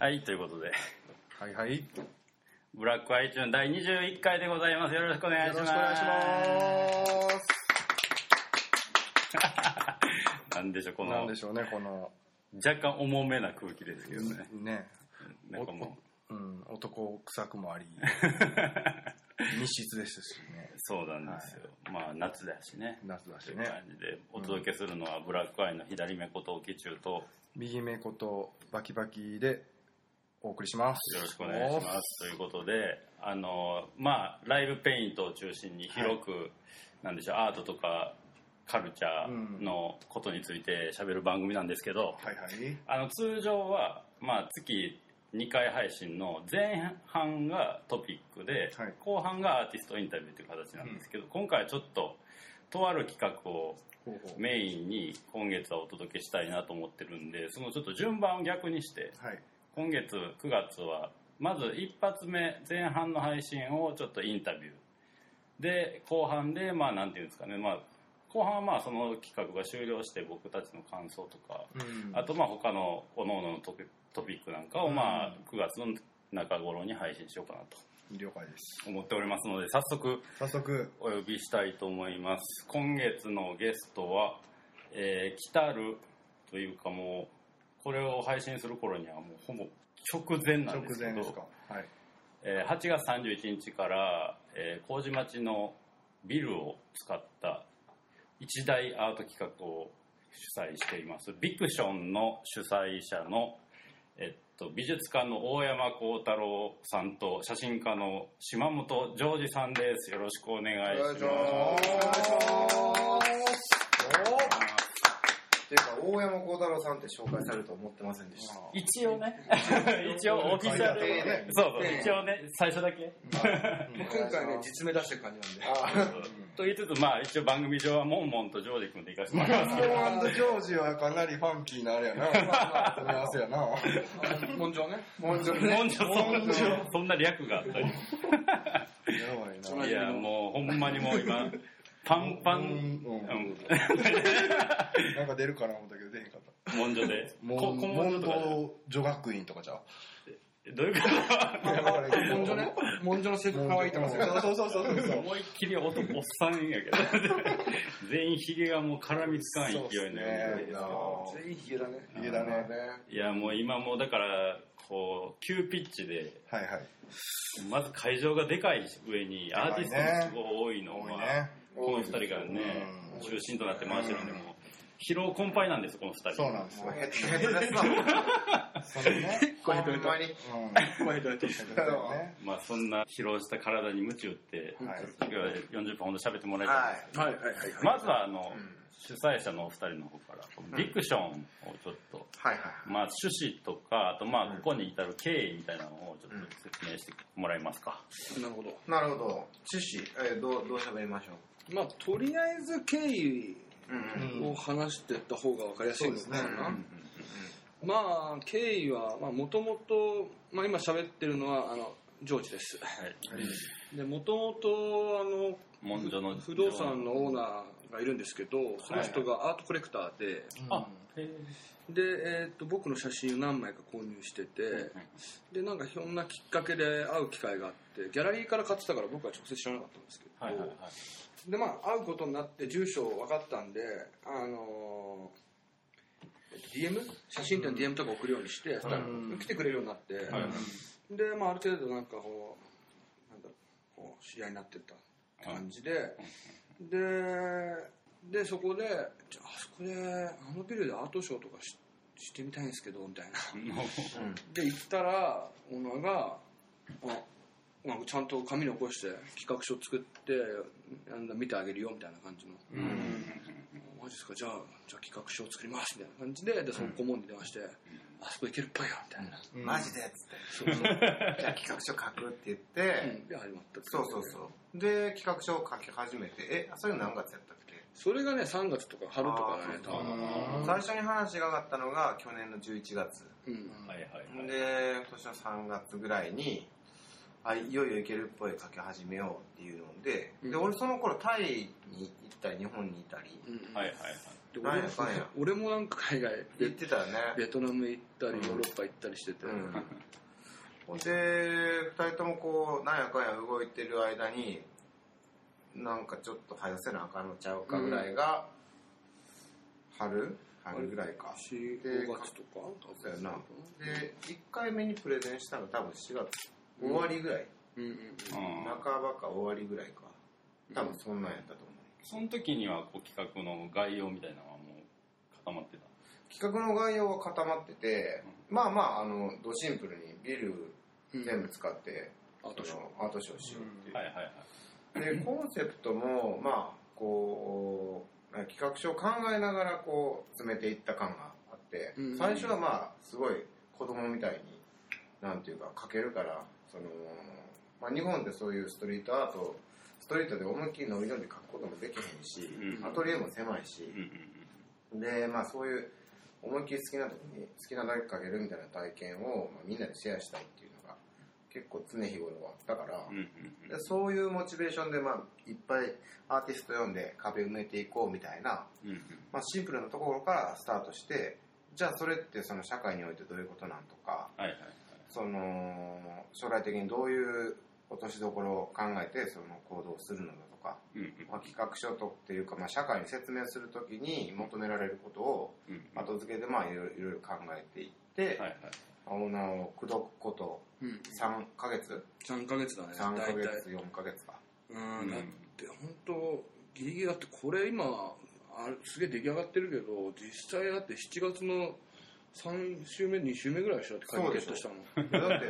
はい、ということで。はいはい。ブラックアイチューン第21回でございます。よろしくお願いします。よろしくお願いします。なんでしょう、この。なんでしょうね、この。若干重めな空気ですけどね。ね。なんかもう。うん、男臭くもあり。密室ですしね。そうなんですよ。はい、まあ、夏だしね。夏だしね。感じで、お届けするのは、ブラックアイの左目こと沖中と、右目ことバキバキでお送りします。よろしくお願いします。ということで、まあ、ライブペイントを中心に広く、はい、なんでしょう、アートとかカルチャーのことについて喋る番組なんですけど、はいはい、通常は、まあ、月2回配信の前半がトピックで、はい、後半がアーティストインタビューという形なんですけど、うん、今回はちょっととある企画をメインに今月はお届けしたいなと思ってるんで、そのちょっと順番を逆にして、はい、今月9月はまず一発目前半の配信をちょっとインタビューで、後半でまあなんていうんですかね、まあ後半はまあその企画が終了して僕たちの感想とか、うん、あとまあ他の各々のトピックなんかをまあ9月の中頃に配信しようかなと。了解です。思っておりますので早速お呼びしたいと思います。今月のゲストは、来たるというかもうこれを配信する頃にはもうほぼ直前なんですけど、直前ですか。はい。8月31日から、麹町のビルを使った一大アート企画を主催しています。ビクションの主催者の美術家の大山幸太郎さんと写真家の島本ジョージさんです。よろしくお願いします。というか大山幸太郎さんって紹介されると思ってませんでした。一応ね、一応オフィシャルで、ね、そう一応ね最初だけ。今回ね実名出してる感じなんで。と言いつつまあ一応番組上はモンモンとジョージ君で行かせてもらいますけど。モンモンとジョージはかなりファンキーなあれやな。組み合わせやな。モンジョね。モンジョね。モンジョそんな略があったり。やばいな。いやもうほんまにもう今。パンパン、なんか出るかな思ったけど出へんかった。文書で。文書女学院とかじゃん。どういうこと？文書ね。文書の制服可愛いと思う。そう。思いっきりおっさんやけど。全員ヒゲがもう絡みつかん勢いのような。全員ヒゲだね。ヒゲだね。いやもう今もうだからこう急ピッチで。はいはい。まず会場がでかい上にアーティストもすごい多いのは。この2人がね、中心となって回してるんで、もう疲労困憊なんですこの2人。そうなんですよ。まあそんな疲労した体に鞭打って、今日は40分ほど喋ってもらいたいんですけど、まずは主催者のお二人の方から、ビクションをちょっと、まあ趣旨とか、あとまあここに至る経緯みたいなのをちょっと説明してもらえますか。なるほど。なるほど。趣旨、どう喋りましょう。まあ、とりあえず経緯を話していった方が分かりやすいのかな、まあ経緯はもともと今喋ってるのはジョージです、はい、でもともと不動産のオーナーがいるんですけど、その人がアートコレクターで、で、僕の写真を何枚か購入してて、でなんかそんなきっかけで会う機会があって、ギャラリーから買ってたから僕は直接知らなかったんですけど、でまあ会うことになって住所分かったんで、DM 写真展の DM とか送るようにして、来てくれるようになって、でまあある程度なんかこうなんだろう、こう知り合いになってったって感じで、でそこでじゃあそこであのビルでアートショーとかしてみたいんですけどみたいな、で行ったらオーナーがちゃんと紙残して企画書作って見てあげるよみたいな感じの、マジですか、じゃあ企画書を作りますみたいな感じで、でそこ顧問に電話して、あそこ行けるっぽいよみたいな、マジでっつって、じゃあ企画書書くって言って、で始まった。そうで企画書を書き始めて、それ何月やったっけ？それがね3月とか春とかね、最初に話が上がったのが去年の11月、で今年の3月ぐらいに。いよいよいけるっぽい書き始めようっていうので、俺その頃タイに行ったり日本にいたり、俺もなんか海外行ってたよね。ベトナム行ったりヨーロッパ行ったりしてて、うん、ほんで2人ともこうなんやかんや動いてる間になんかちょっと早せなあかんのちゃうかぐらいが、うん、春ぐらいか4、5月とかそうやな。で1回目にプレゼンしたの多分4月終わりぐらい、うんうんうんうん、半ばか終わりぐらいか多分そんなんやったと思う、うん、その時にはこう企画の概要みたいなのはもう固まってた。企画の概要は固まってて、うん、まあまあドシンプルにビル全部使って、うん、アートショーしようっていう、うん、はいはいはい、でコンセプトもまあこう企画書を考えながらこう詰めていった感があって、うんうん、最初はまあすごい子供みたいになんていうか書けるからその、まあ、日本でそういうストリートアートストリートで思いっきり伸び伸び書くこともできへんし、うん、アトリエも狭いし、うん、でまあそういう思いっきり好きなとこに好きなだけ書けるみたいな体験を、まあ、みんなでシェアしたいっていうのが結構常日頃はあったから、うん、でそういうモチベーションで、まあ、いっぱいアーティスト読んで壁埋めていこうみたいな、うんまあ、シンプルなところからスタートしてじゃあそれってその社会においてどういうことなんとか、はいはいはい、その将来的にどういう落としどころを考えてその行動をするのだとか、うんうんまあ、企画書とっていうか、まあ、社会に説明するときに求められることを後付けでまあいろいろ考えていって、はいはい、オーナーを口説くこと3ヶ月、うん、3ヶ月だね3ヶ月4ヶ月かうんだって本当ギリギリだってこれ今あれすげえ出来上がってるけど実際だって7月の3週目2週目ぐらいでしょって会議ゲットしたのだって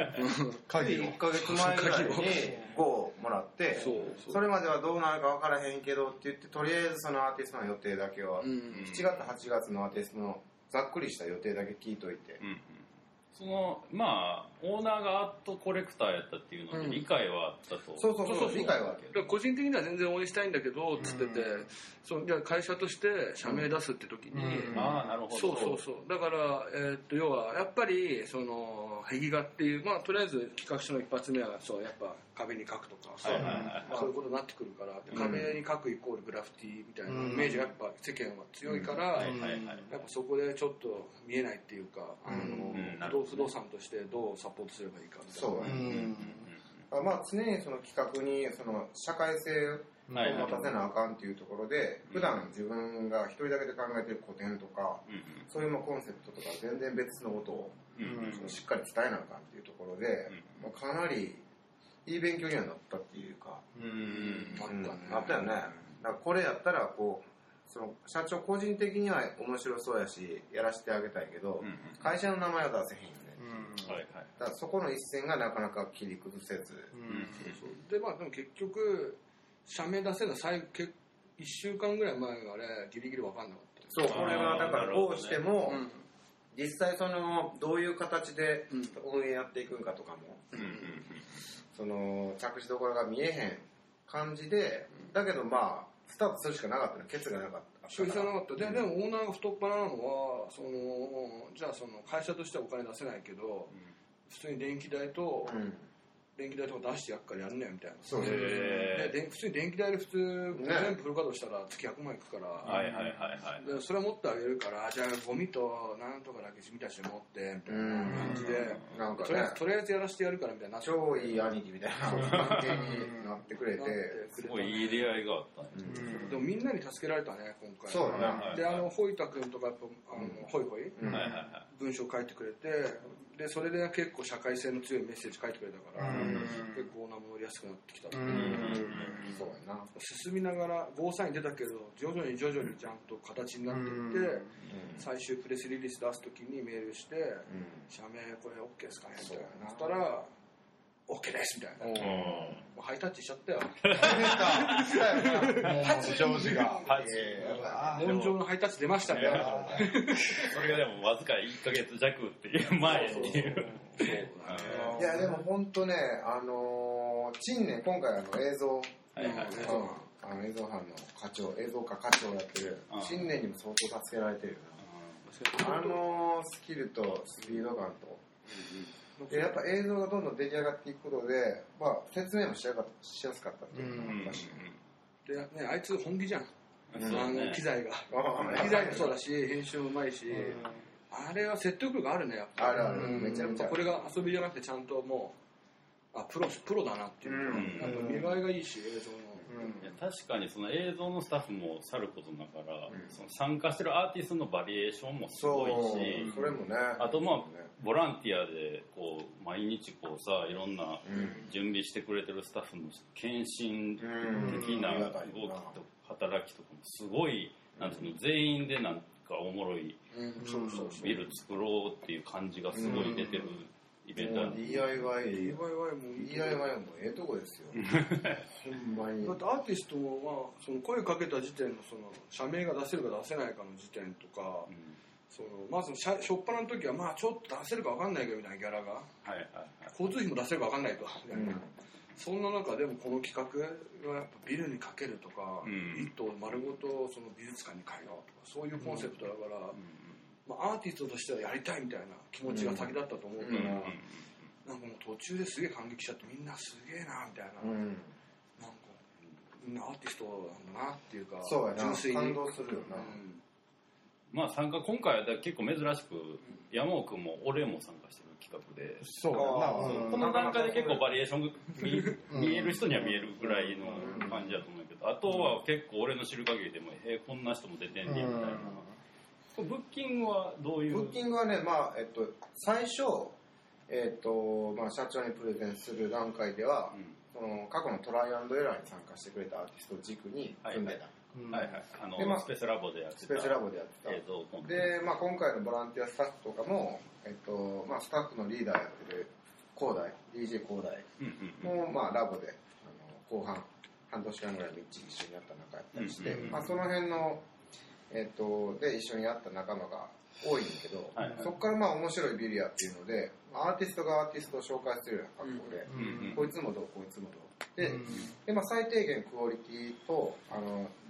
鍵を1ヶ月前ぐらいに5をもらってそれまではどうなるか分からへんけどって言ってとりあえずそのアーティストの予定だけは7月8月のアーティストのざっくりした予定だけ聞いといて、うんうん、そのまあオーナーがアートコレクターやったっていうので理解はあったと、うん、そう理解はあったけど個人的には全然応援したいんだけどっつってて、うん、そうじゃあ会社として社名出すって時に、うんうん、ああなるほどそうだから、要はやっぱりその壁画っていうまあとりあえず企画書の一発目はそうやっぱ壁に描くとかそういうことになってくるから、うん、壁に描くイコールグラフィティみたいなイメージがやっぱ世間は強いから、うんはいはいはい、やっぱそこでちょっと見えないっていうか不動産としてどうサポートすればいいかみたいなそう、うんうんまあ、常にその企画にその社会性を持たせなあかんっていうところで、はいはいはい、普段自分が一人だけで考えてる古典とか、うんうん、そういうコンセプトとか全然別のことを、うんうん、しっかり伝えなあかんっていうところで、うんうんまあ、かなりいい勉強にはなったっていうか、うんあったよね。だからこれやったらこうその社長個人的には面白そうやしやらせてあげたいけど、うんうん、会社の名前は出せへんよね、うんはいはい、だからそこの一線がなかなか切り崩せず、うん、でまあでも結局社名出せるのは1週間ぐらい前があれギリギリ分かんなかったそうこれはだからどうしても、ねうん、実際そのどういう形で運営やっていくんかとかも、うんうん、その着地どころが見えへん感じでだけどまあスタートするしかなかったね。ケツがなかった。消費者なかった。で、うん、でもオーナーが太っ腹なのはそのじゃあその会社としてはお金出せないけど、うん、普通に電気代とか出してやっからやんねんみたいな。そうですね。で、普通に電気代で普通、ね、全部フル稼働したら月100万いくから。はいはいはいはい。でそれを持ってあげるからじゃあゴミとなんとかだけ自分たちで持ってみたいな感じでなんか、ね、とりあえずやらせてやるからみたいな。超いい兄貴みたいな関係になってくれてすごいいい出会いがあった、ねうん。でもみんなに助けられたね今回。そうだね。でホイタ君とかホイ、うんはいはいはい、文章書いてくれて。でそれで結構社会性の強いメッセージ書いてくれたから結構オーナーも乗りやすくなってきたっていうそうやな進みながらゴーサイン出たけど徐々にちゃんと形になっていって最終プレスリリース出すときにメールして社名これ OK ですかねみたいなったら OK ですみたいなハイタッチしちゃったよジョージが温情のハイタッチ出ましたねそれがでもわずか1ヶ月弱っていう前にいやでも本当ね近年今回映像班の課長映像課課長やってる近年にも相当助けられてるなスキルとスピード感と、うんでやっぱ映像がどんどん出来上がっていくことで、まあ、説明もしやすかったっていうのがあったし、うんうんうん、で、ね、あいつ本気じゃん機材が、機材もそうだし、編集もうまいし、あれは説得力あるね、やっぱり。あるある、めちゃめちゃ。これが遊びじゃなくて、ちゃんともう、あ、プロだなっていうか、やっぱ見栄えがいいし、映像の。いや確かにその映像のスタッフもさることながら、その参加してるアーティストのバリエーションもすごいし、それもね、あとまあ、ボランティアでこう毎日こうさいろんな準備してくれてるスタッフの献身的な動きと働きとかもすごい、なんていうの、全員でなんかおもろいビル作ろうっていう感じがすごい出てる。DIY もええとこですよ。ほんまに。だってアーティストはその声かけた時点のその社名が出せるか出せないかの時点とか、うん、そのまあその初っ端の時はまあちょっと出せるか分かんないけどみたいなギャラが、はいはいはい、交通費も出せるか分かんないと。うん、そんな中でもこの企画はやっぱビルにかけるとか、一棟、うん、丸ごとその美術館に変えようとかそういうコンセプトだから。うんうん、まあ、アーティストとしてはやりたいみたいな気持ちが先だったと思うから、うん、なんかもう途中ですげえ感激しちゃって、みんなすげえなみたいな、うん、なんかみんなアーティストなんだなっていうか、そうやな、純粋に感動するよな、うん、まあ参加今回は結構珍しく、うん、山尾君も俺も参加してる企画で、そうやな、うん、この段階で結構バリエーションが 見える人には見えるぐらいの感じだと思うけど、あとは結構俺の知る限りでも、こんな人も出てんねんみたいな、うん、ブッキングはどういう？ブッキングはね、まあ最初、まあ、社長にプレゼンする段階では、うん、その過去のトライアンドエラーに参加してくれたアーティストを軸に組んでた。スペースラボでやってた。で、まあ、今回のボランティアスタッフとかも、まあ、スタッフのリーダーやってる高台 DJ 高台も、うん、まあ、ラボで後半半年間ぐらいみっちり一緒になった中やったりして、まあ、その辺ので一緒にやった仲間が多いんだけど、はいはい、そこからまあ面白いビリアっていうのでアーティストがアーティストを紹介するような格好で、うんうん、こいつもどうこいつもどうで、うんうん、でまあ、最低限クオリティと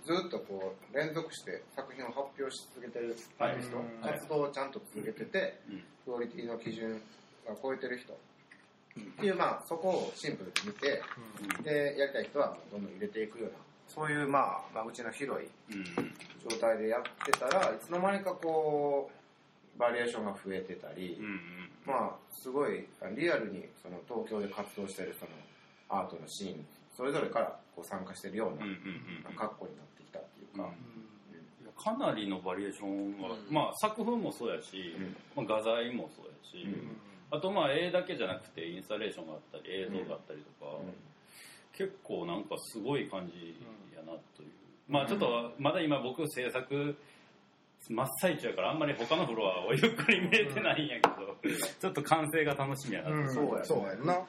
ずっとこう連続して作品を発表し続けてるアーティスト、はい、活動をちゃんと続けてて、うん、クオリティの基準が超えてる人っていう、まあ、そこをシンプルに見て、うん、でやりたい人はどんどん入れていくような、そういうまあ間口の広い状態でやってたら、いつの間にかこうバリエーションが増えてたり、まあすごいリアルにその東京で活動してるそのアートのシーンそれぞれからこう参加してるような格好になってきたっていうか、かなりのバリエーションは、まあ作風もそうやし、まあ画材もそうやし、あとまあ絵だけじゃなくてインスタレーションがあったり映像があったりとか、結構なんかすごい感じやなという、まあちょっとまだ今僕制作真っ最中やからあんまり他のフロアをゆっくり見えてないんやけど、ちょっと完成が楽しみやなと、うん、そうやな、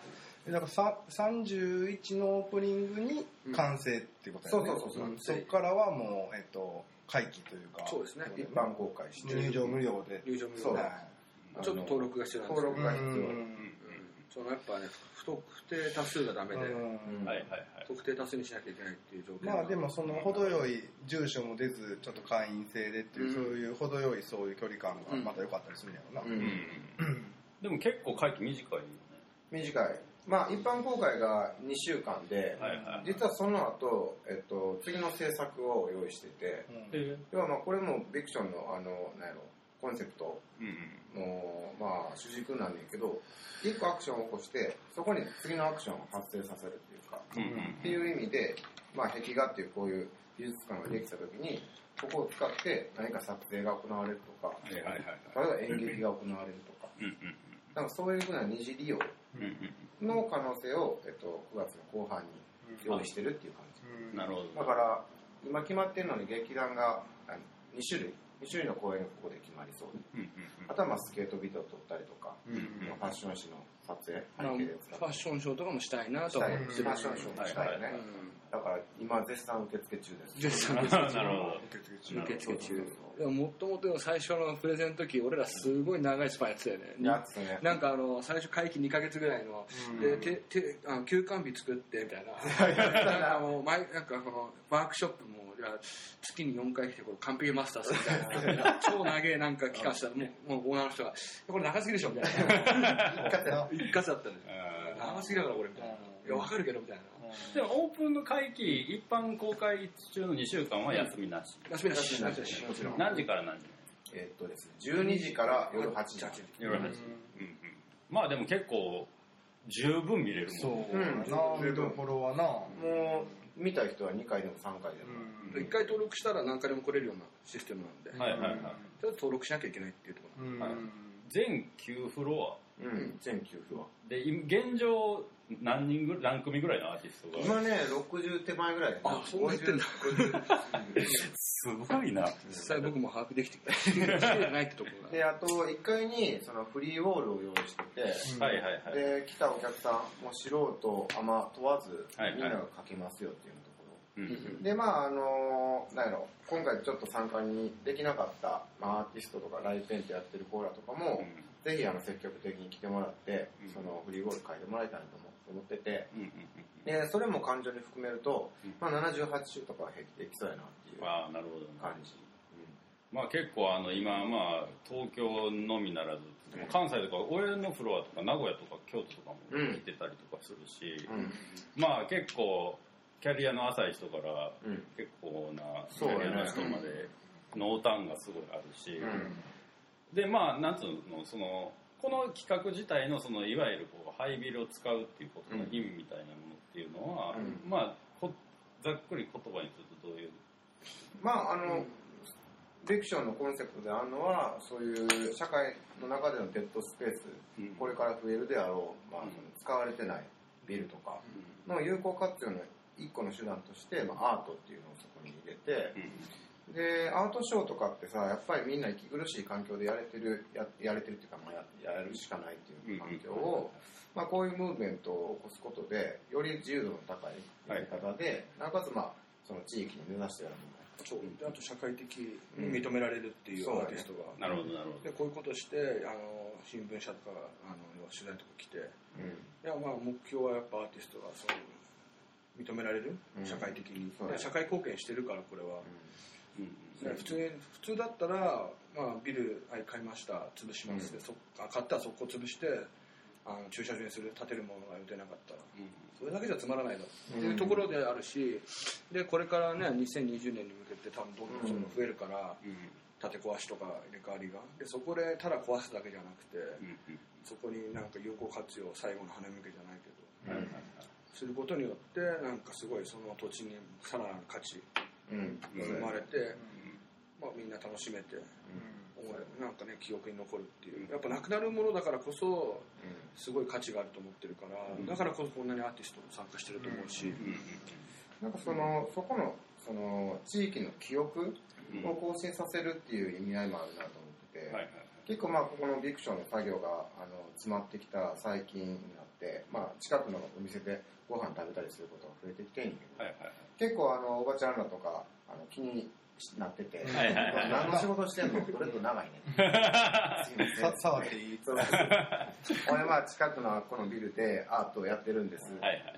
だから31のオープニングに完成っていうことやね、うん、そっからはもう、会期というか、そうですね、一般公開して入場無料で、そう、はい、ちょっと登録が必要なんですよ、登録が必要、そのやっぱね、不定多数がダメで、特定多数にしなきゃいけないっていう状況。まあでもその程よい住所も出ず、ちょっと会員制でっていう、そういう程よいそういう距離感がまた良かったりするんやろうな。でも結構会期短いよね。短い。まあ一般公開が2週間で、実はその後、次の制作を用意してて、要はまあこれもビクションのなんやろ、コンセプトの、まあ、主軸なんだけど、1個アクションを起こしてそこに次のアクションを発生させるっていうか、っていう意味で、まあ、壁画っていうこういう美術館ができた時にここを使って何か作成が行われるとか、例えば演劇が行われるとか、なんかそういうふうな二次利用の可能性を、9月の後半に用意してるっていう感じ。なるほど。だから今決まってるのに劇団が2種類の公演がここで決まりそうで、あとはまあスケートビデオ撮ったりとか、ファッション誌の撮影、ファッションショーとかもしたいなと思って、ファッションショーもしたいね。だから今絶賛受付中です。なるほど、受付中。でももともと最初のプレゼンの時、俺らすごい長いスパンやってたよね。なんか最初会期2ヶ月ぐらいので休館日作ってみたいな、なんかこのワークショップも月に4回来てこれ完璧マスターするみたいな超長いなんか期間したら、もうオーナーの人がこれ長すぎでしょみたいな一括だったんですよ。長すぎだからこれみたいな、いや分かるけどみたいな、でもオープンの会期一般公開中の2週間は休みなし、うん、休みなしもちろん。何時から何時？ですね、12時から夜8時。夜8時。うんうん、まあでも結構十分見れるもん。そう。うん、なるほどはな。もう見た人は2回でも3回でも、うん、1回登録したら何回でも来れるようなシステムなんで。うん、はいはいはい。ただ登録しなきゃいけないっていうところ。うんはい、全9フロア。うん、全9フロア。で現状何組ぐらいのアーティストが今ね60手前ぐらいで、ね、あそうなってんだすごいな。実際僕も把握できてないってところがで、あと1階にそのフリーウォールを用意してて、うん、はいはいはい、で来たお客さんも素人あま問わずみんなが書きますよっていうところ、はいはい、でまあ何やろ今回ちょっと参加にできなかった、まあ、アーティストとかライブペイントやってるコーラとかも、うんぜひ積極的に来てもらって、うん、そのフリーゴール書いてもらいたいと思ってて、うんうんうん、でそれも感情に含めると、うんまあ、78週とかは平気できそうやなっていう感じ、うん、まあ結構今、まあ、東京のみならず関西とか俺のフロアとか名古屋とか京都とかも来てたりとかするし、うんうん、まあ結構キャリアの浅い人から結構なキャリアの人まで濃淡がすごいあるし、うんうんでまあ、なんつうの、そのこの企画自体の、 そのいわゆるこうハイビルを使うっていうことの意味みたいなものっていうのは、うんまあ、ざっくり言葉にするとどういうまあディクションのコンセプトであるのはそういう社会の中でのデッドスペース、うん、これから増えるであろう、まあ、使われてないビルとかの有効活用の一個の手段として、まあ、アートっていうのをそこに入れて、うんでアートショーとかってさやっぱりみんな息苦しい環境でやれてるっていうか、まあ、やるしかないっていう環境を、まあ、こういうムーブメントを起こすことでより自由度の高いやり方で、はい、なおかつ、まあ、その地域に根ざしてやるものそうであと社会的に認められるっていうアーティストが、うん、なるほどなるほどでこういうことして新聞社とか取材とか来て、うん、いやまあ目標はやっぱアーティストがそう認められる、うん、社会的に、うん、社会貢献してるからこれは、うんうん、普通だったら、まあ、ビル、はい、買いました潰しますで、うん、買ったらそこを潰して駐車場にする建てるものが予定なかったら、うん、それだけじゃつまらないだろう、うん、っていうところであるしでこれからね2020年に向けて多分どんどん増えるから、うん、建て壊しとか入れ替わりがでそこでただ壊すだけじゃなくて、うん、そこになんか有効活用最後の花向けじゃないけど、うん、することによってなんかすごいその土地にさらなる価値うん、生まれて、うんまあ、みんな楽しめて、うん、なんかね記憶に残るっていうやっぱなくなるものだからこそ、うん、すごい価値があると思ってるから、うん、だからこそこんなにアーティストも参加してると思うし、うんうん、なんかそこの、その地域の記憶を更新させるっていう意味合いもあるなと思ってて、うんはいはい、結構まあここのビクションの作業が詰まってきた最近になって、まあ、近くのお店でご飯食べたりすることが増えてきてるんだけど、はいはいはい、結構おばちゃんらとか気になってて、はいはいはい、何の仕事してんのどれと長いね触っていいそう俺は近くのこのビルでアートをやってるんですって、はいは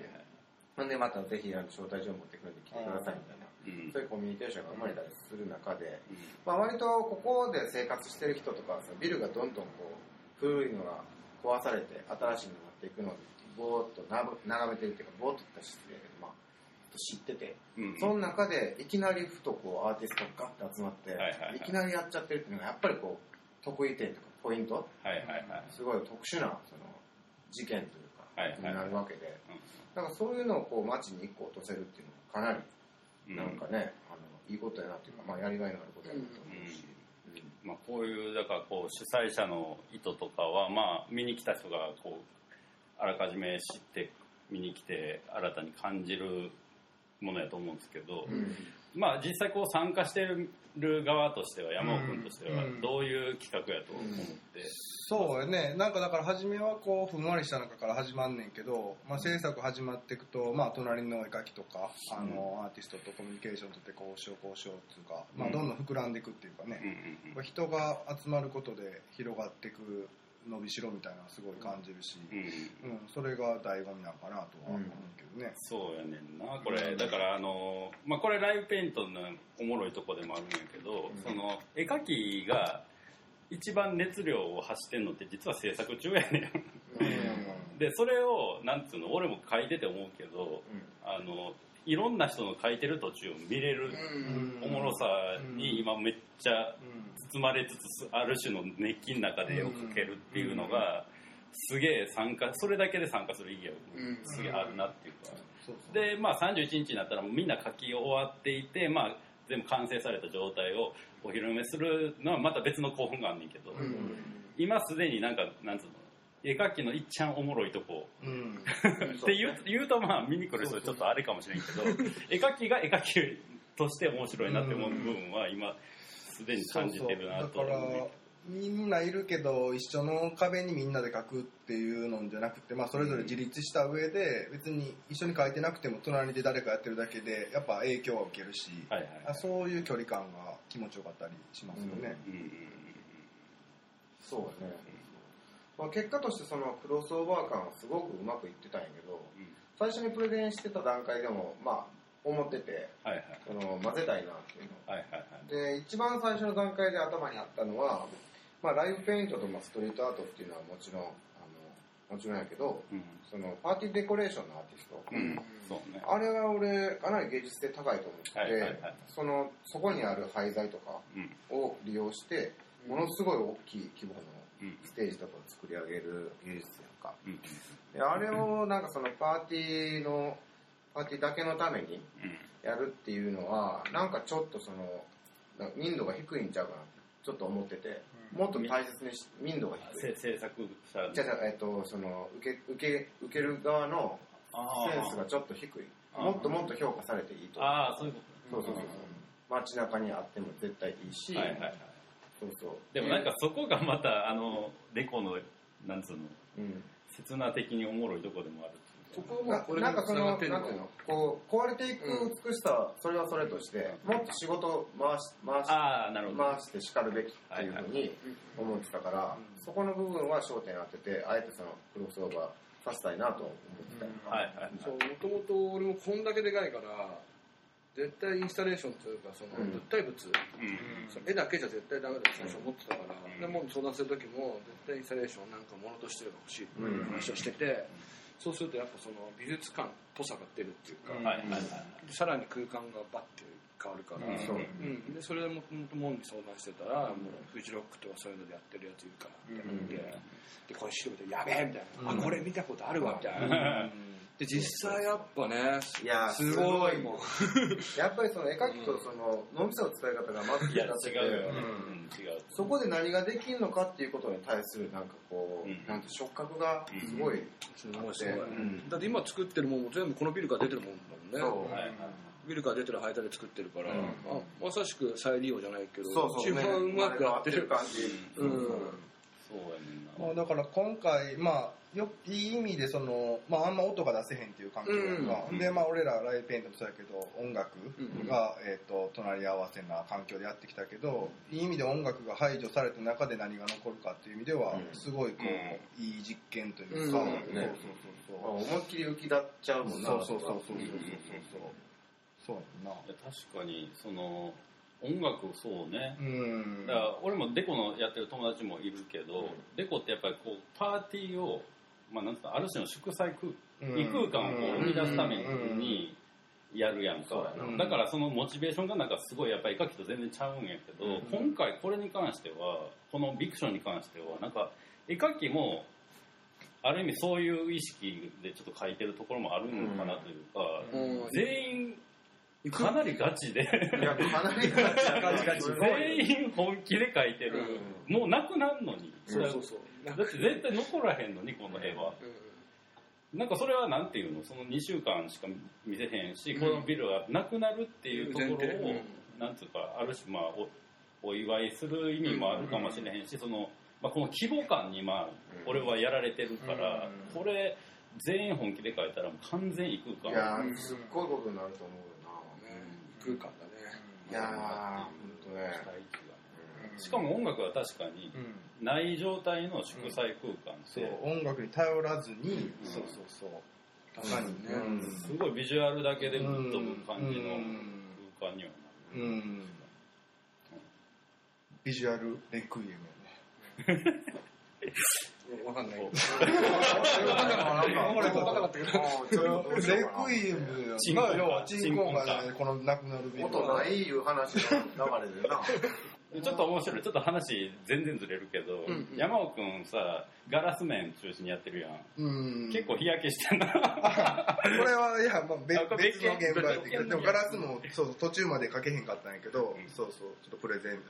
いはい、なんでまたぜひ招待状持ってくるんで来てくださいみたいな、うん、そういうコミュニケーションが生まれたりする中で、うんまあ、割とここで生活してる人とかビルがどんどんこう古いのが壊されて新しいのになっていくのでぼーっと眺めてるっていうかぼーっとった質で、まあ、知ってて、うん、その中でいきなりふとこうアーティストがガッて集まって、はいはいはい、いきなりやっちゃってるっていうのがやっぱりこう得意点とかポイント、はいはいはい、すごい特殊なその事件というか、はいはい、になるわけで、うん、だからそういうのをこう街に1個落とせるっていうのはかなりなんかね、うん、いいことやなっていうか、まあ、やりがいのあることやなと思うし、うんうんまあ、こういうだからこう主催者の意図とかは、まあ、見に来た人がこうあらかじめ知って見に来て新たに感じるものやと思うんですけど、うんまあ、実際こう参加している側としては山尾君としてはどういう企画やと思って、うんうん、そうやねなんかだから初めはこうふんわりした中から始まんねんけど、まあ、制作始まっていくと、まあ、隣の絵描きとかアーティストとコミュニケーション取ってこうしようっていうか、まあ、どんどん膨らんでいくっていうかね、うんうんうん、人が集まることで広がっていく伸びしろみたいなのはすごい感じるし、うんうん、それが醍醐味なのかなとは思うけどね、うん、そうやねんなこれだからまあ、これライブペイントのおもろいとこでもあるんやけど、うん、その絵描きが一番熱量を発してんのって実は制作中やねん、うんでそれをなんつうの俺も書いてて思うけど、うん、いろんな人の書いてる途中を見れるおもろさに今めっちゃ包まれつつある種の熱気の中で絵を描けるっていうのがすげえ参加それだけで参加する意義がすげえあるなっていうか、でまあ31日になったらみんな描き終わっていて、まあ全部完成された状態をお披露目するのはまた別の興奮があんねんけど、今すでになんかなんつうの絵描きのいっちゃんおもろいとこ、うん、って言うとまあ見に来る人はちょっとあれかもしれんけど、そうそうそう絵描きが絵描きとして面白いなって思う部分は今すでに感じてるなと思う、ね、そうそうだからみんないるけど一緒の壁にみんなで描くっていうのじゃなくて、まあ、それぞれ自立した上で別に一緒に描いてなくても隣で誰かやってるだけでやっぱ影響は受けるし、はいはいはい、そういう距離感が気持ちよかったりしますよね、うんうん、そうね、まあ、結果としてそのクロスオーバー感はすごくうまくいってたんやけど、うん、最初にプレゼンしてた段階でもまあ思ってて、はいはい、混ぜたいなっていうの、はいはいはい、で一番最初の段階で頭にあったのは、まあ、ライブペイントとまあストリートアートっていうのはもちろんやけど、うん、そのパーティーデコレーションのアーティスト、うんそうね、あれは俺かなり芸術性高いと思ってて、はいはいはい、そこにある廃材とかを利用して、うん、ものすごい大きい規模のステージとかを作り上げる芸術やんか、うん、であれをなんかそのパーティーだけのためにやるっていうのはなんかちょっとその民度が低いんちゃうかなちょっと思ってて、もっと大切にし民度が低い制作者じゃあその受ける側のセンスがちょっと低い、もっともっと評価されていいと思う。ああそういうこと。そう街中にあっても絶対いいし、はいはいはい、そうでもなんかそこがまたレコのなんつうの、うん、刹那的におもろいとこでもある。なんかそのなんていうのこう壊れていく美しさはそれはそれとして、うん、もっと仕事を回してしかるべきっていうふうに思ってたから、はいはいはい、そこの部分は焦点当ててあえてそのクロスオーバーさせたいなと思ってたりとか、はいはいはい、そうもともと俺もこんだけでかいから絶対インスタレーションというかその物体物、うん、その絵だけじゃ絶対ダメだと最初思ってたから、うん、でも相談する時も絶対インスタレーションなんかものとしてるか欲しいっていう話をしてて、うんうん、そうするとやっぱその美術館っぽさが出るっていうか、はいはいはい、さらに空間がバッて変わるから、うんうん、でそれでもともとに相談してたら、うん、もうフジロックとかそういうのでやってるやついるからみたいなので、うん、でこれ調べてやべえみたいな、うん、あこれ見たことあるわみたいな、うん、で実際やっぱねいやすごいもんやっぱりその絵描きとその脳みその使い方がまず違って違うそこで何ができるのかっていうことに対するなんかこう、うん、なんて触覚がすごい、うんうん、だって今作ってるもんも全部このビルから出てるもんだもんね、はいはい、ビルから出てる廃材で作ってるから、うん、まさしく再利用じゃないけど一番 うまく合ってる感じ、うんうんそうやねんな。だから今回まあいい意味でその、まあ、あんま音が出せへんっていう環境が、うん、でまあ俺らライブペイントもそうやけど音楽が、隣り合わせな環境でやってきたけど、いい意味で音楽が排除された中で何が残るかっていう意味では、うん、すごいこう、うん、いい実験というか、うん、そう思いっきり浮き立っちゃうもんな。そうやな。確かにその音楽そうね、うん、だから俺もデコのやってる友達もいるけど、うん、デコってやっぱりこうパーティーを、まあ、なんつうのある種の祝祭異空間を生み出すためにやるやんか、うん、だからそのモチベーションがなんかすごいやっぱり絵描きと全然ちゃうんやけど、うん、今回これに関してはこのビクションに関してはなんか絵描きもある意味そういう意識でちょっと描いてるところもあるのかなというか、うんうん、全員かなりガチで全員本気で描いてる、うん、もうなくなるのに、うん、だって絶対残らへんのにこの絵は、うん、なんかそれはなんていうのその2週間しか見せへんし、うん、このビルがなくなるっていうところを、うん、なんつうかある種まあ お祝いする意味もあるかもしれへんし、うん、その、まあ、この規模感にまあ俺はやられてるから、うん、これ全員本気で描いたらもう完全異空間いやすっごいことになると思う空間だね。いや本当ね。しかも音楽は確かにない状態の祝祭空間で、うんうん、音楽に頼らずに、うん、そう確かにね、うん、すごいビジュアルだけでぶっ飛ぶ感じの空間にはなる、うんうん、ビジュアルレクイエムね。わかんないけど。俺わかんなかったけど。レクイエムチンコンがこのなくなるビール。音ないいう話の流れでな。ちょっと面白い。ちょっと話全然ずれるけど、うんうん、山尾くんさ、ガラス面中心にやってるやん。うん、結構日焼けしてんな。これは、いや、まあ、別の現場やってるけど、でもガラスもそう途中までかけへんかったんやけど、うん、そうそう、ちょっとプレゼン、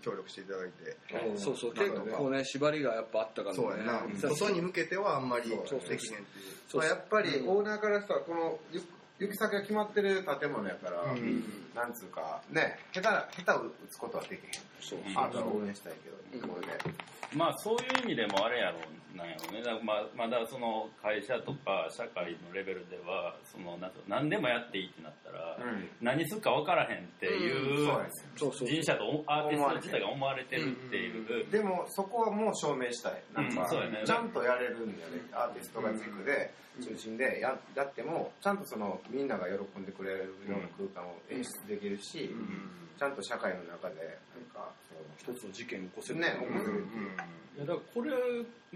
協力していただいて。うん、そうそう、結構ね、縛りがやっぱあったからね。そうやな。外に向けてはあんまりできへんっていう。そうそう、まあ、やっぱりオーナーからさ、この、行き先が決まってる建物やから、うん、なんつうかね、下手を打つことはできへん。そう、あとは応援したいけど、うん、これで。まあそういう意味でもあれやろなんやろね。だからまだその会社とか社会のレベルではその何でもやっていいってなったら、うん、何するか分からへんっていう人社とアーティスト自体が思われてるっていう。うんうん、でもそこはもう証明したい。なんか、うん、そうやね、ちゃんとやれるんだよね。アーティストが軸で。中心でやってもちゃんとそのみんなが喜んでくれるような空間を演出できるし、うん、ちゃんと社会の中でなんか一つの事件を起こせるね、うん、いやだからこれ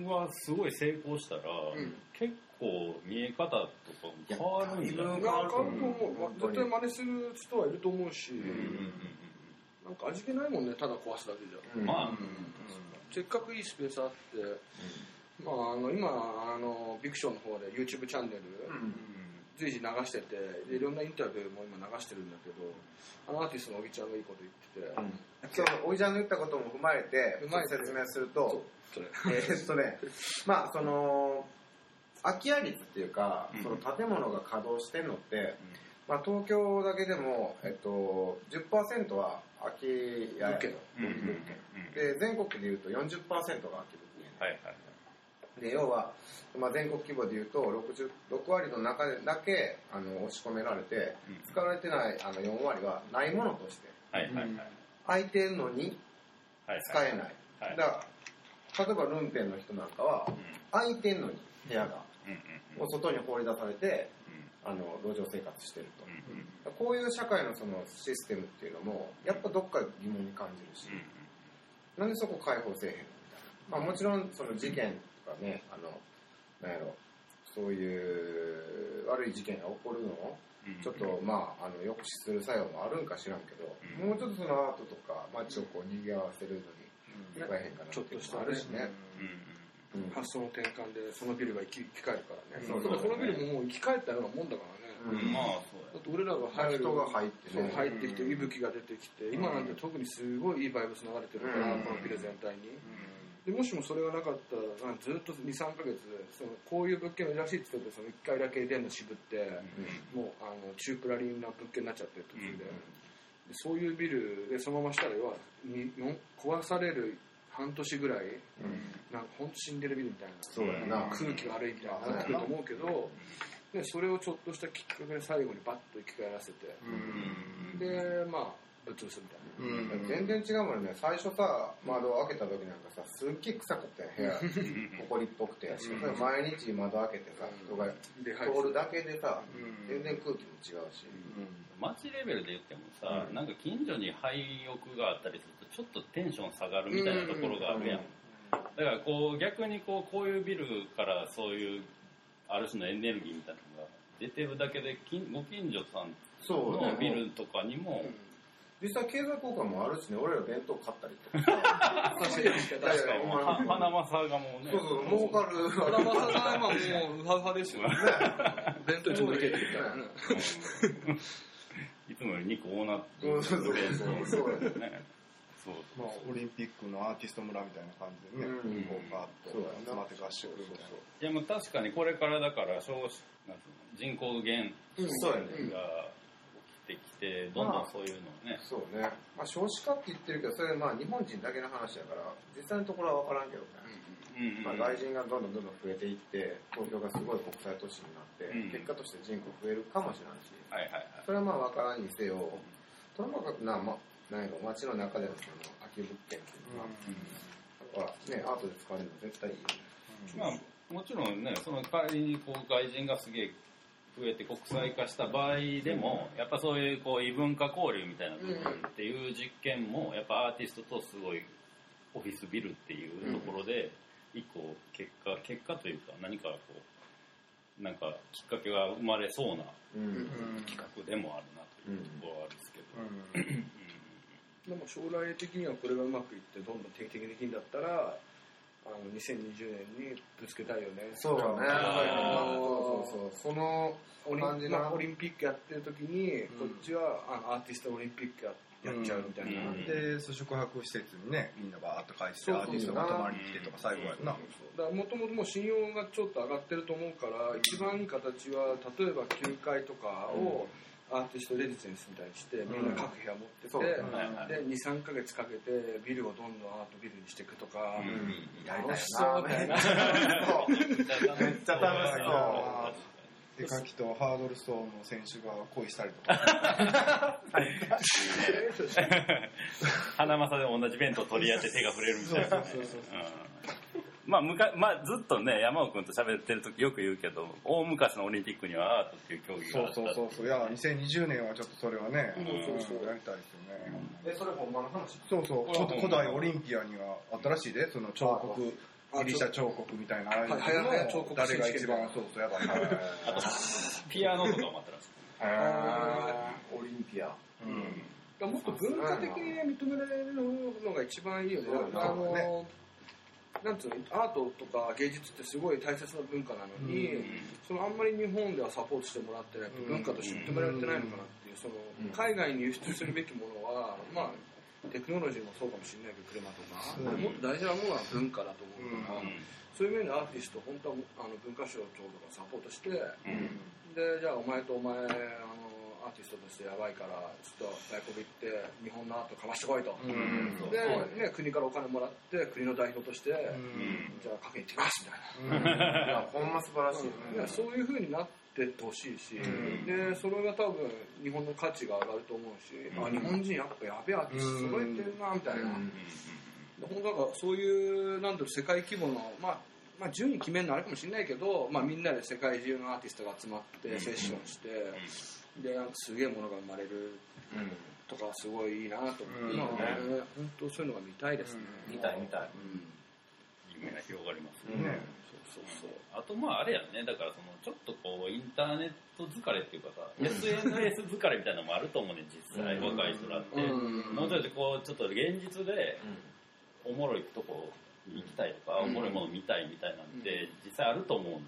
はすごい成功したら、うん、結構見え方とか変わるんじゃないかなと思う。絶対真似する人はいると思うし、うんうんうん、なんか味気ないもんね、ただ壊すだけじゃ、うん、まあ、うん、せっかくいいスペースあって、うん、まあ、今ビクションの方で YouTube チャンネル随時流してて、でいろんなインタビューも今流してるんだけど、アーティストのおぎちゃんがいいこと言ってて、おぎちゃんの言ったことも踏まえて説明すると、まあその空き家率っていうか、その建物が稼働してるのって、うん、まあ、東京だけでも、10% は空き家やけど、で全国でいうと 40% が空き家、はいはい、で要は、まあ、全国規模でいうと6割の中だけ押し込められて、使われてない4割はないものとして、はいはいはい、空いてるのに使えない、はいはい、だから例えばルンペンの人なんかは、うん、空いてるのに部屋が、うんうん、外に放り出されて、うん、路上生活してると、うんうん、こういう社会のそのシステムっていうのもやっぱどっか疑問に感じるし、うん、なんでそこ解放せえへんみたいな、まあ、もちろんその事件、うんね、なんやろ、そういう悪い事件が起こるのをちょっと、まあ、抑止する作用もあるんか知らんけど、うん、もうちょっとそのアートとか街をこう賑わせるのにいかへんかなっていうのもあるしね、うんうん、発想の転換でそのビルが生き返るからね、うん、そうだね、そのビルももう生き返ったようなもんだからね、うん、まあそうだ。だって俺らが入る、人が入ってね、入ってきて、息吹が出てきて、今なんて特にすごいいいバイブス流れてるから、うん、このビル全体に、うん、でもしもそれがなかったら、ずっと 2,3 ヶ月そのこういう物件のらしいって言ってたら、1回だけ出るの渋って、うん、もう中プラリンな物件になっちゃってる途中で、うん、でそういうビルでそのまましたらは壊される半年ぐらい、うん、なんか本当死んでるビルみたい な空気が悪いみたいになってくると思うけど、でそれをちょっとしたきっかけで最後にバッと生き返らせて、うん、でまあぶっ潰すみたいな、うん、全然違うもんね。最初さ、窓を開けた時なんかさ、すっげえ臭かったよ、部屋ほこりっぽくて、うん、毎日窓開けてさ、人が通るだけでさ、うん、全然空気も違うし、うん、街レベルで言ってもさ、うん、なんか近所に廃屋があったりするとちょっとテンション下がるみたいなところがあるやん、うん、だからこう逆にこういうビルからそういうある種のエネルギーみたいなのが出てるだけで、ご近所さんのビルとかにも、うん、実際経済効果もあるしね、俺ら弁当買ったりとか。確かに。ハナマサがもうね。そうそう、儲かる。ハナマサが今もうウハウハですよね。弁当いつもいけてるからね。いつもより2個多なっていう。そうですね。そう、まあ、オリンピックのアーティスト村みたいな感じでね、うん、こうバーッと集まって合宿みたいな。いやもう確かにこれからだから人口減少が、うん、できてどんどんそういうのね、まあ、そうね、まあ、少子化って言ってるけど、それまあ日本人だけの話だから実際のところは分からんけどね、うんうん、まあ、外人がどんどん増えていって、東京がすごい国際都市になって、うん、結果として人口増えるかもしれないし、はいはいはい、それはまあ分からんにせよ、とにかくなんやろ街の中でのその空き物件っていうのは、うん、ね、アートで使われるの絶対いいよね、うん、まあもちろんね、その代わりにこう外人がすげえ増えて国際化した場合でも、やっぱそういうこう異文化交流みたいな部分っていう実験も、やっぱアーティストとすごいオフィスビルっていうところで以降結果というか何かこうなんかきっかけが生まれそうな企画でもあるなというところはあるんですけど、うんうん、でも将来的にはこれがうまくいってどんどん定期的にできるんだったら2020年にぶつけたいよね。そうだね。そうその感じの、オリンピックやってる時に、うん、こっちはアーティストオリンピックやっちゃうみたいな、うん、で宿泊施設にねみんなバーッと返してアーティストが泊まりに来てとか最後やな。だからもともともう信用がちょっと上がってると思うから、うん、一番いい形は例えば球会とかを、うんアーティストレジデンスみたいにしてみんな各部屋持ってて、うん、で 2,3 ヶ月かけてビルをどんどんアートビルにしていくとか、うん、やりたいなめっちゃ楽しそう絵描きとハードル走の選手が恋したりとか花正で同じ弁当取り合って手が触れるみたいなずっとね山尾君と喋ってる時よく言うけど大昔のオリンピックにはアートっていう競技があった。そういや2020年はちょっとそれはね、やりたいですよね、うん、それ本間の話そうちょっと古代オリンピアには新しいでその彫刻ギリシャ彫刻みたいな誰が一番そうやばいなあとピアノとかもあったらしいオリンピア、うん、もっと文化的に認められるのが一番いいよね。なんつうのアートとか芸術ってすごい大切な文化なのに、うん、そのあんまり日本ではサポートしてもらってない文化として認められてないのかなっていうその海外に輸出するべきものは、まあテクノロジーもそうかもしれないけど車とか、もっと大事なものは文化だと思うから、そういう面でアーティスト本当は文化省庁とかサポートして、でじゃあお前とお前アーティストとしてやばいからちょっと外国行って日本のアートかましてこいと、で、ね、国からお金もらって国の代表として、じゃあかけに行ってきますみたいな、いやほんま素晴らしい、そういう風になってってほしいし、でそれが多分日本の価値が上がると思うし、あ日本人やっぱやべえアーティスト揃えてるなみたいな、だからそういうなんだろう世界規模のまあ順位決めるのあれかもしれないけど、まあみんなで世界中のアーティストが集まってセッションして、でなんかすげえものが生まれるとかすごいいいなと思って、本当そういうのが見たいですね。見たい。夢が広がりますね。そうあとまああれやねだからそのちょっとこうインターネット疲れっていうかさ SNS 疲れみたいなのもあると思うね実際若い人らってのでこうちょっと現実でおもろいとこ行きたいとか、おもろいもの見たいみたいなんて実際あると思うんで、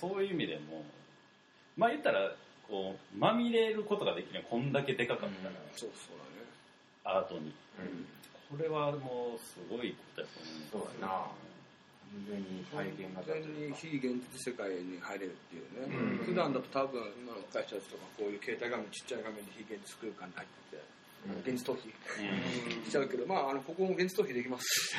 そういう意味でもまあ言ったらこうまみれることができるこんだけでかかったら、そうだねアートに、これはもうすごいことやと思う。そうだな完全に非現実世界に入れるっていうね、普段だと多分今の若い人たちとかこういう携帯画面ちっちゃい画面に非現実空間に入ってて、現実逃避しちゃうけど、まあここも現実逃避できます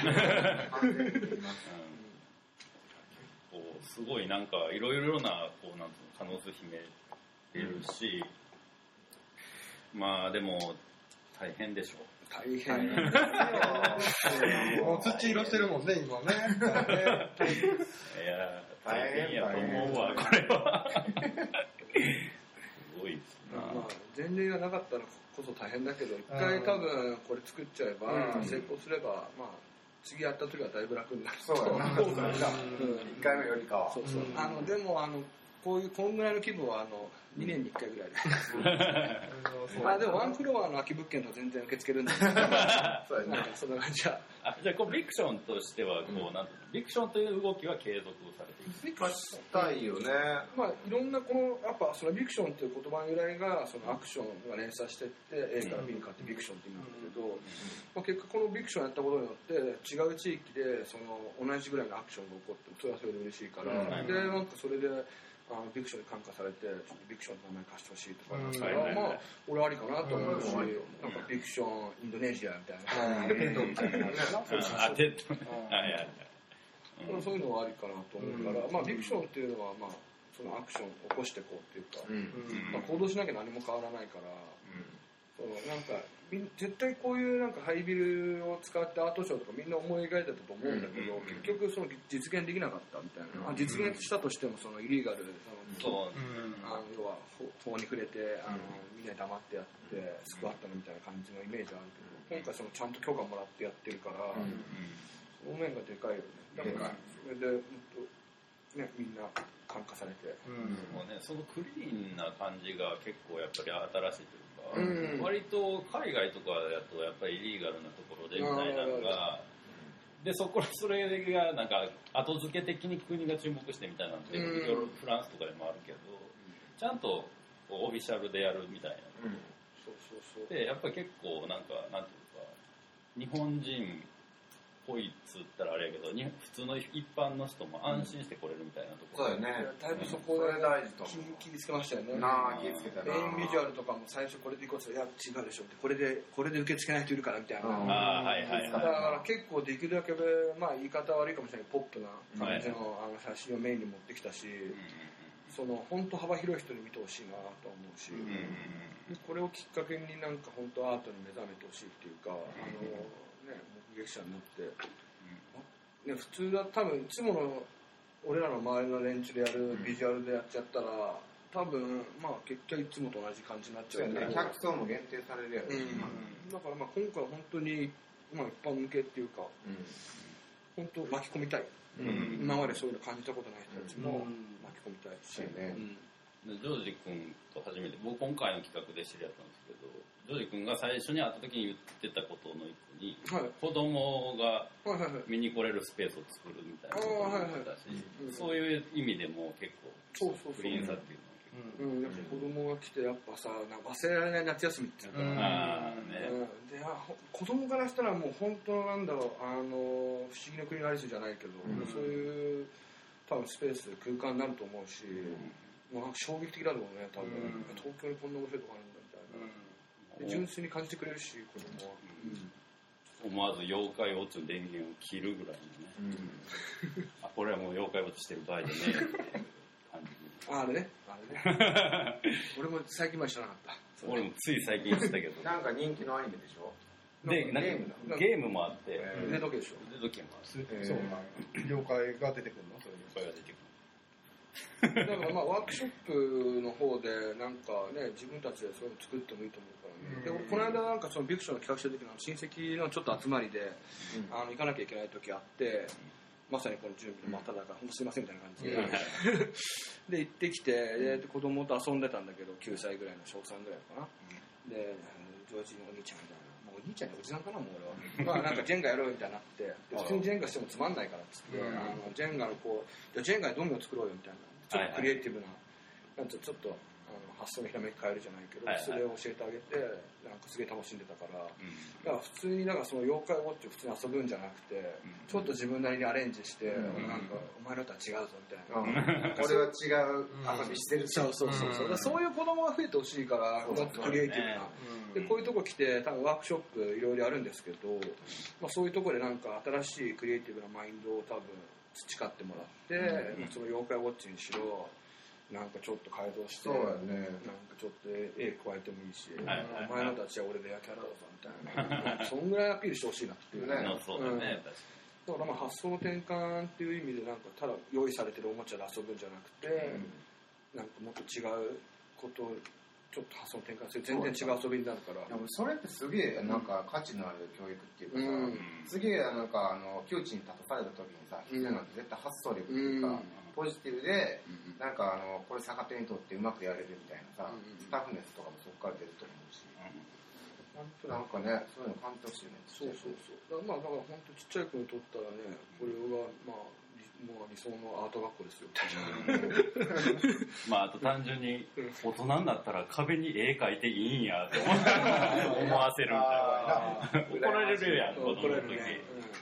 こうすごいなんかいろいろなこうなんていうの可能性秘めてるし、まあでも大変でしょう。大変もう土色してるもんね今ね。大変やと思うわこれは。すごいですね。まあ前例がなかったらこそ大変だけど一回多分これ作っちゃえば成功すればまあ次やった時はだいぶ楽になる。そうだな。一回目よりかは。そうでもこういうこんぐらいの規模は2年に1回ぐらいです。でもワンフロアの空き物件と全然受け付けるんですけど、なんかそんな感じは。じゃあこうビクションとしてはこうなんビクションという動きは継続されている。ビクションしたいよね。まあいろんなこのやっぱそのビクションという言葉の由来がそのアクションが連鎖してって A から B に変わってビクションって言うんだけど、まあ結果このビクションやったことによって違う地域でその同じぐらいのアクションが起こってもそれはそれで嬉しいから、でなんかそれで。ビクションに感化されてちょっとビクションの名前貸してほしいとかなんか、俺ありかなと思うし、なんかビクションインドネシアみたいなテッドみたいなそういうのはありかなと思うから、ビクションっていうのはまあそのアクションを起こしていこうっていうか、行動しなきゃ何も変わらないから、なんか絶対こういうなんかハイビルを使ってアートショーとかみんな思い描いてたと思うんだけど、結局その実現できなかったみたいな、実現したとしてもそのイリーガル要は法に触れてみんな黙ってやってスクワットみたいな感じのイメージあるけど、今回そのちゃんと許可もらってやってるから、お面がでかいよね。でかい。それで、ね、みんな感化されて。うん。でもね、そのクリーンな感じが結構やっぱり新しいというか、うん、割と海外とかだとやっぱりイリーガルなところでみたいなのが、で、そこらそれがなんか後付け的に国が注目してみたいなので、うん、フランスとかでもあるけど、ちゃんとオフィシャルでやるみたいな。うん、そうそうそう。で、やっぱり結構なんか、なんていうか、日本人、こいつったらあれやけど、普通の一般の人も安心して来れるみたいなところ、うん、そうだよね。だいぶそこが大事と思う。気につけましたよね。なあ、気につけたな。メインビジュアルとかも最初これでいこうとしたら、いや、違うでしょって、これで受け付けない人いるからみたいな。ああ、はいはいはい。だから結構できるだけ、まあ言い方悪いかもしれないけど、ポップな感じの写真をメインに持ってきたし、はい、その、本当幅広い人に見てほしいなと思うし、うんうん、これをきっかけになんか本当アートに目覚めてほしいっていうか、ね、目撃者になって、うんね、普通だ多分いつもの俺らの周りの連中でやるビジュアルでやっちゃったら、多分まあ結局いつもと同じ感じになっちゃうよね。客層も限定されるやろ、うんうん、だからまあ今回は本当に、まあ、一般向けっていうか、うん、本当巻き込みたい、うん、今までそういうの感じたことない人たちも巻き込みたいし、うんうんうんでジョージ君と初めて、僕今回の企画で知り合ったんですけど、ジョージ君が最初に会った時に言ってたことの一個に、はい、子供が見に来れるスペースを作るみたいなことも言ってたし、はいはい、そういう意味でも結構クリーンさっていうのは結構、うんうん、やっぱ子供が来てやっぱさ、なんか忘れられない夏休みっていうか、うんあねうん、で子供からしたらもう本当なんだろう、不思議の国のアリスじゃないけど、うん、そういう多分スペース空間になると思うし、うんまあ、衝撃的だと思うね、多分、うん、東京にこんな面白いとこあるんだみたいな、うん、純粋に感じてくれるし、子供は、うん、思わず妖怪ウォッチの電源を切るぐらいのね、うん、あこれはもう妖怪ウォッチしてる場合じゃねえって感じあれね、あれね俺も最近まで知らなかった、俺もつい最近知ったけどなんか人気のアニメでしょでなんかゲームもあって腕時計でしょ腕時計もあって、そう妖怪が出てくるのそれ妖怪が出てくるだからまあワークショップの方でなんかね自分たちでそういうの作ってもいいと思うからね。でこの間なんかそのビクションの企画した時の親戚のちょっと集まりで、うん、行かなきゃいけない時あって、まさにこの準備の真っただ中、ほんとすいませんみたいな感じで、うん、で行ってきてで子供と遊んでたんだけど9歳ぐらいの小3ぐらいかな。うん、でジョージのお兄ちゃんみたいな。お兄ちゃんのおじさんかなもう俺はまあなんかジェンガやろうみたいになってで普通にジェンガしてもつまんないからっつってジェンガのこうジェンガでどんどん作ろうよみたいなちょっとクリエイティブななんちょっと発想のひらめき変えるじゃないけどそれを教えてあげてなんかすげえ楽しんでたからだから普通になんかその妖怪ウォッチを普通に遊ぶんじゃなくてちょっと自分なりにアレンジしてなんかお前らとは違うぞみたいな俺は違う遊びしてるそうそうそうそういう子供が増えてほしいからもっとクリエイティブなでこういうとこ来て多分ワークショップいろいろあるんですけど、まあ、そういうとこでなんか新しいクリエイティブなマインドを多分培ってもらって、うんうん、その妖怪ウォッチにしろなんかちょっと改造して、ね、なんかちょっと絵加えてもいいし、はいはいはい、お前のたちは俺でキャラだぞみたいな、はいはい、そんぐらいアピールしてほしいなっていうね。そうだね、確かに。だからまあ発想の転換っていう意味でなんかただ用意されてるおもちゃで遊ぶんじゃなくて、うん、なんかもっと違うことをちょっと発想転換する全然違う遊びになるからでもそれってすげえなんか価値のある教育っていうかさ、うん、すげえなんか窮地に立たされた時にさ必要なんて絶対発想力っていうか、うん、ポジティブで、うん、なんかこれ逆手にとってうまくやれるみたいなさ、うん、スタッフネスとかもそこから出ると思うし、うん、なんかねそういうの感動してねそうそうそうまあだから本当ちっちゃい子にとったらねこれがまあもう理想のアート学校ですよまああと単純に大人になったら壁に絵描いていいんやって思わせるみたいな怒られるやん子供の時、ねうん、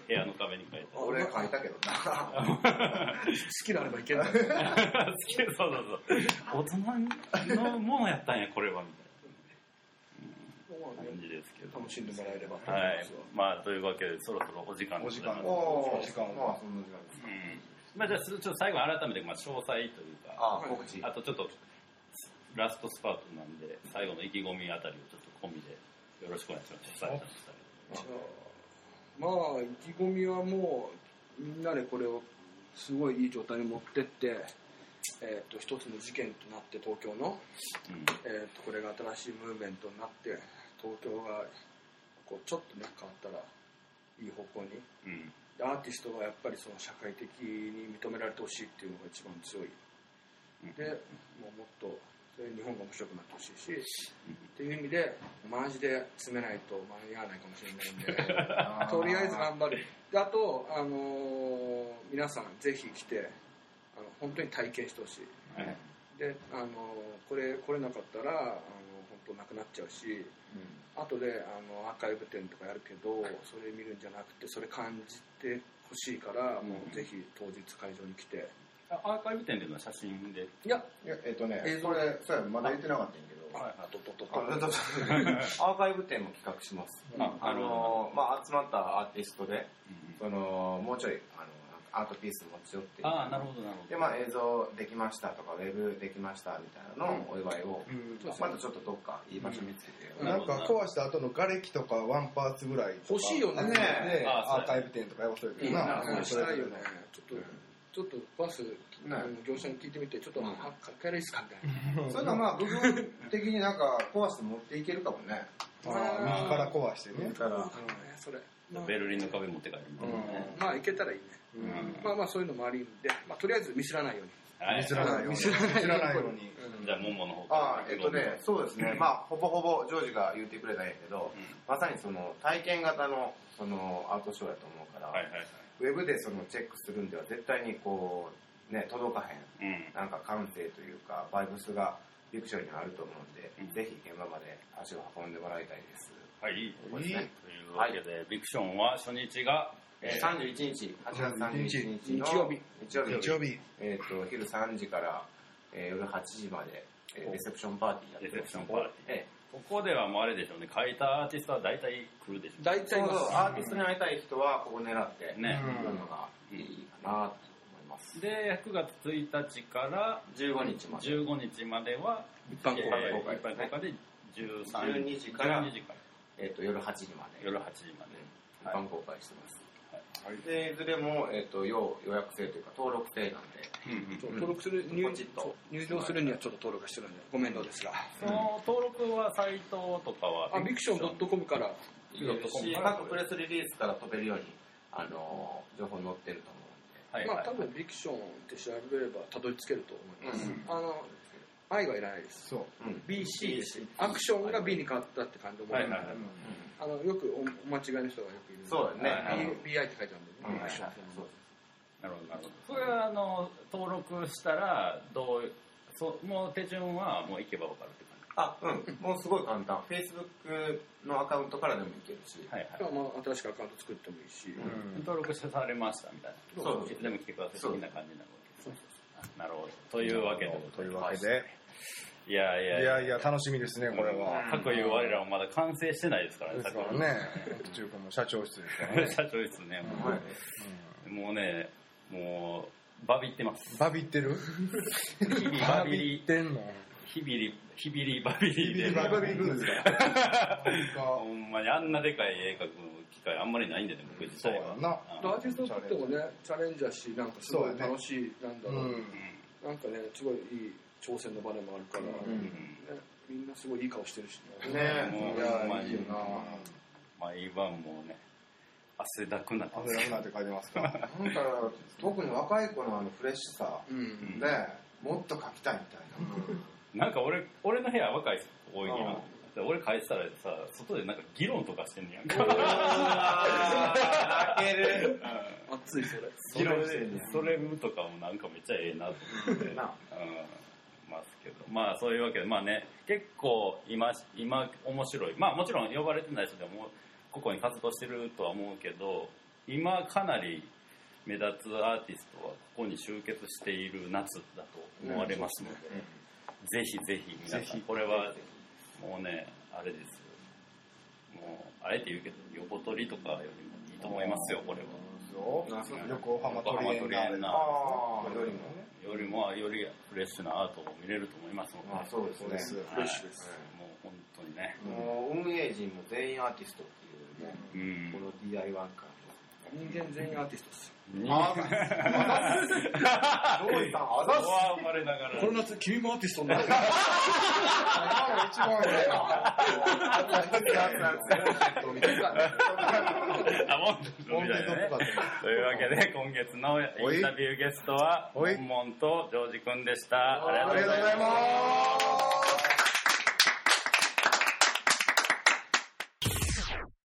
部屋の壁に描いて俺描いたけどな好きなればいけない好きそうそう大人のものやったんやこれはみたいな感じですけど楽しんでもらえればと思います、はい、まあというわけでそろそろお時間ですお時間はそんな時間です、うん、まあじゃあちょっと最後改めてまあ詳細というか 告知あとちょっとラストスパートなんで最後の意気込みあたりをちょっと込みでよろしくお願いしますまあ意気込みはもうみんなでこれをすごいいい状態に持ってって一つの事件となって東京の、うんこれが新しいムーブメントになって東京がこうちょっとね変わったらいい方向に、うん、アーティストはやっぱりその社会的に認められてほしいっていうのが一番強いで、もっとそれ日本が面白くなってほしいしっていう意味でマジで詰めないと間に合わないかもしれないんでとりあえず頑張る。であと、皆さんぜひ来て本当に体験してほしい、はい、でこれなかったら本当なくなっちゃうし、うん、後でアーカイブ展とかやるけどそれ見るんじゃなくてそれ感じてほしいから、うん、もうぜひ当日会場に来て。アーカイブ展での写真でいやこれさえまだ言ってなかったんやけど、はい、アーカイブ展も企画します、うん、集まったアーティストで、うん、もうちょいアートピース持ち寄ってで、映像できましたとかウェブできましたみたいなのお祝いを、うん、まだちょっとどっかいい場所見つけて、うん、なんか壊した後の瓦礫とかワンパーツぐらいとか欲しいよね。アーカイブ展とかやばそうやけどな、それしたいよね。ちょっとバス業者に聞いてみてちょっとかけられいっすかみたいな。それが部分的になんか壊して持っていけるかもね。右から壊してね。それベルリンの壁持って帰るみたいなね。行けたらいいね。そういうのもありんで、とりあえず見知らないように。見知らないように。じゃあモンモの方から。そうですね。ほぼほぼジョージが言ってくれたんやけど、まさにその体験型のそのアートショーやと思うから。はいはいはい。ウェブでそのチェックするんでは絶対にこう、ね、届かへん、なんか感性というかバイブスがフィクションにあると思うんで、ぜひ現場まで足を運んでもらいたいです。はい、ここですね。というわけで、フィクションは初日が、31日、8月31日の日曜日、昼3時から、夜8時まで、レセプションパーティーやってます。レセプションパーティー。ここではもうあれでしょうね、書いたアーティストは大体来るでしょうね。大体アーティストに会いたい人はここ狙ってね、来るのがいいかなと思います。で、9月1日から15日までは一般公開で12時から夜8時まで。一般公開してます。はい、でいずれも、予約制というか登録制なんで、登録する入場するにはちょっと登録してるんでご面倒ですが、その登録はサイトとかはフィクション .com から各プレスリリースから飛べるように情報載ってると思うんで、多分フィクションって調べればたどり着けると思います、I はいらないです。BC です。アクションが B に変わったって感じもある。よくお間違いの人がよくいる。そうだね。BI って書いてあるんで。なるほどなるほど。それは登録したらもう手順はもう行けば分かるって感じ。もうすごい簡単。Facebook のアカウントからでも行けるし。新しくアカウント作ってもいいし。登録されましたみたいな。そうです。でも来てください的な感じになるわけ。なるほど。というわけで。いや楽しみですね、これは。かくいう我らもまだ完成してないですからね。中古も社長室ですからね。社長室ね。もうバビってます。バビってる？バビってんの？ヒビリバビリですか。ほんまにあんなでかい絵描く機会あんまりないんでね、僕自体は。アーティストってもね、チャレンジャーし、なんかすごい楽しい、なんだろう。なんかね、すごいいい。挑戦の場でもあるから、みんなすごいいい顔してるしね。毎晩もうね、汗だくなって感じますから。なんか特に若い子のフレッシュさでもっと描きたいみたいな。なんか俺の部屋は若い子多いけど。俺帰ってたらさ、外でなんか議論とかしてんねやんか。泣ける。熱いそれ。議論してんねん。それとかもなんかめっちゃええなと思って。ますけど、そういうわけでね、結構今面白い。もちろん呼ばれてない人でもここに活動してるとは思うけど、今かなり目立つアーティストはここに集結している夏だと思われますので、ぜひぜひ皆さんこれは。もうね、あれですよ。もう、あえて言うけど、横取りとかよりもいいと思いますよ、これは。横浜トリエンナーレよりフレッシュなアートを見れると思いますので。そうですね。フレッシュです。もう本当にね。もう運営陣も全員アーティストっていうね、この DIY 感。人間全員アーティストです。あざっす。ロイさんあざっす。生まれながら。この夏君もアーティストになる。今の一番上だ。というわけで今月のインタビューゲストはモンモンとジョージ君でした。ありがとうございます。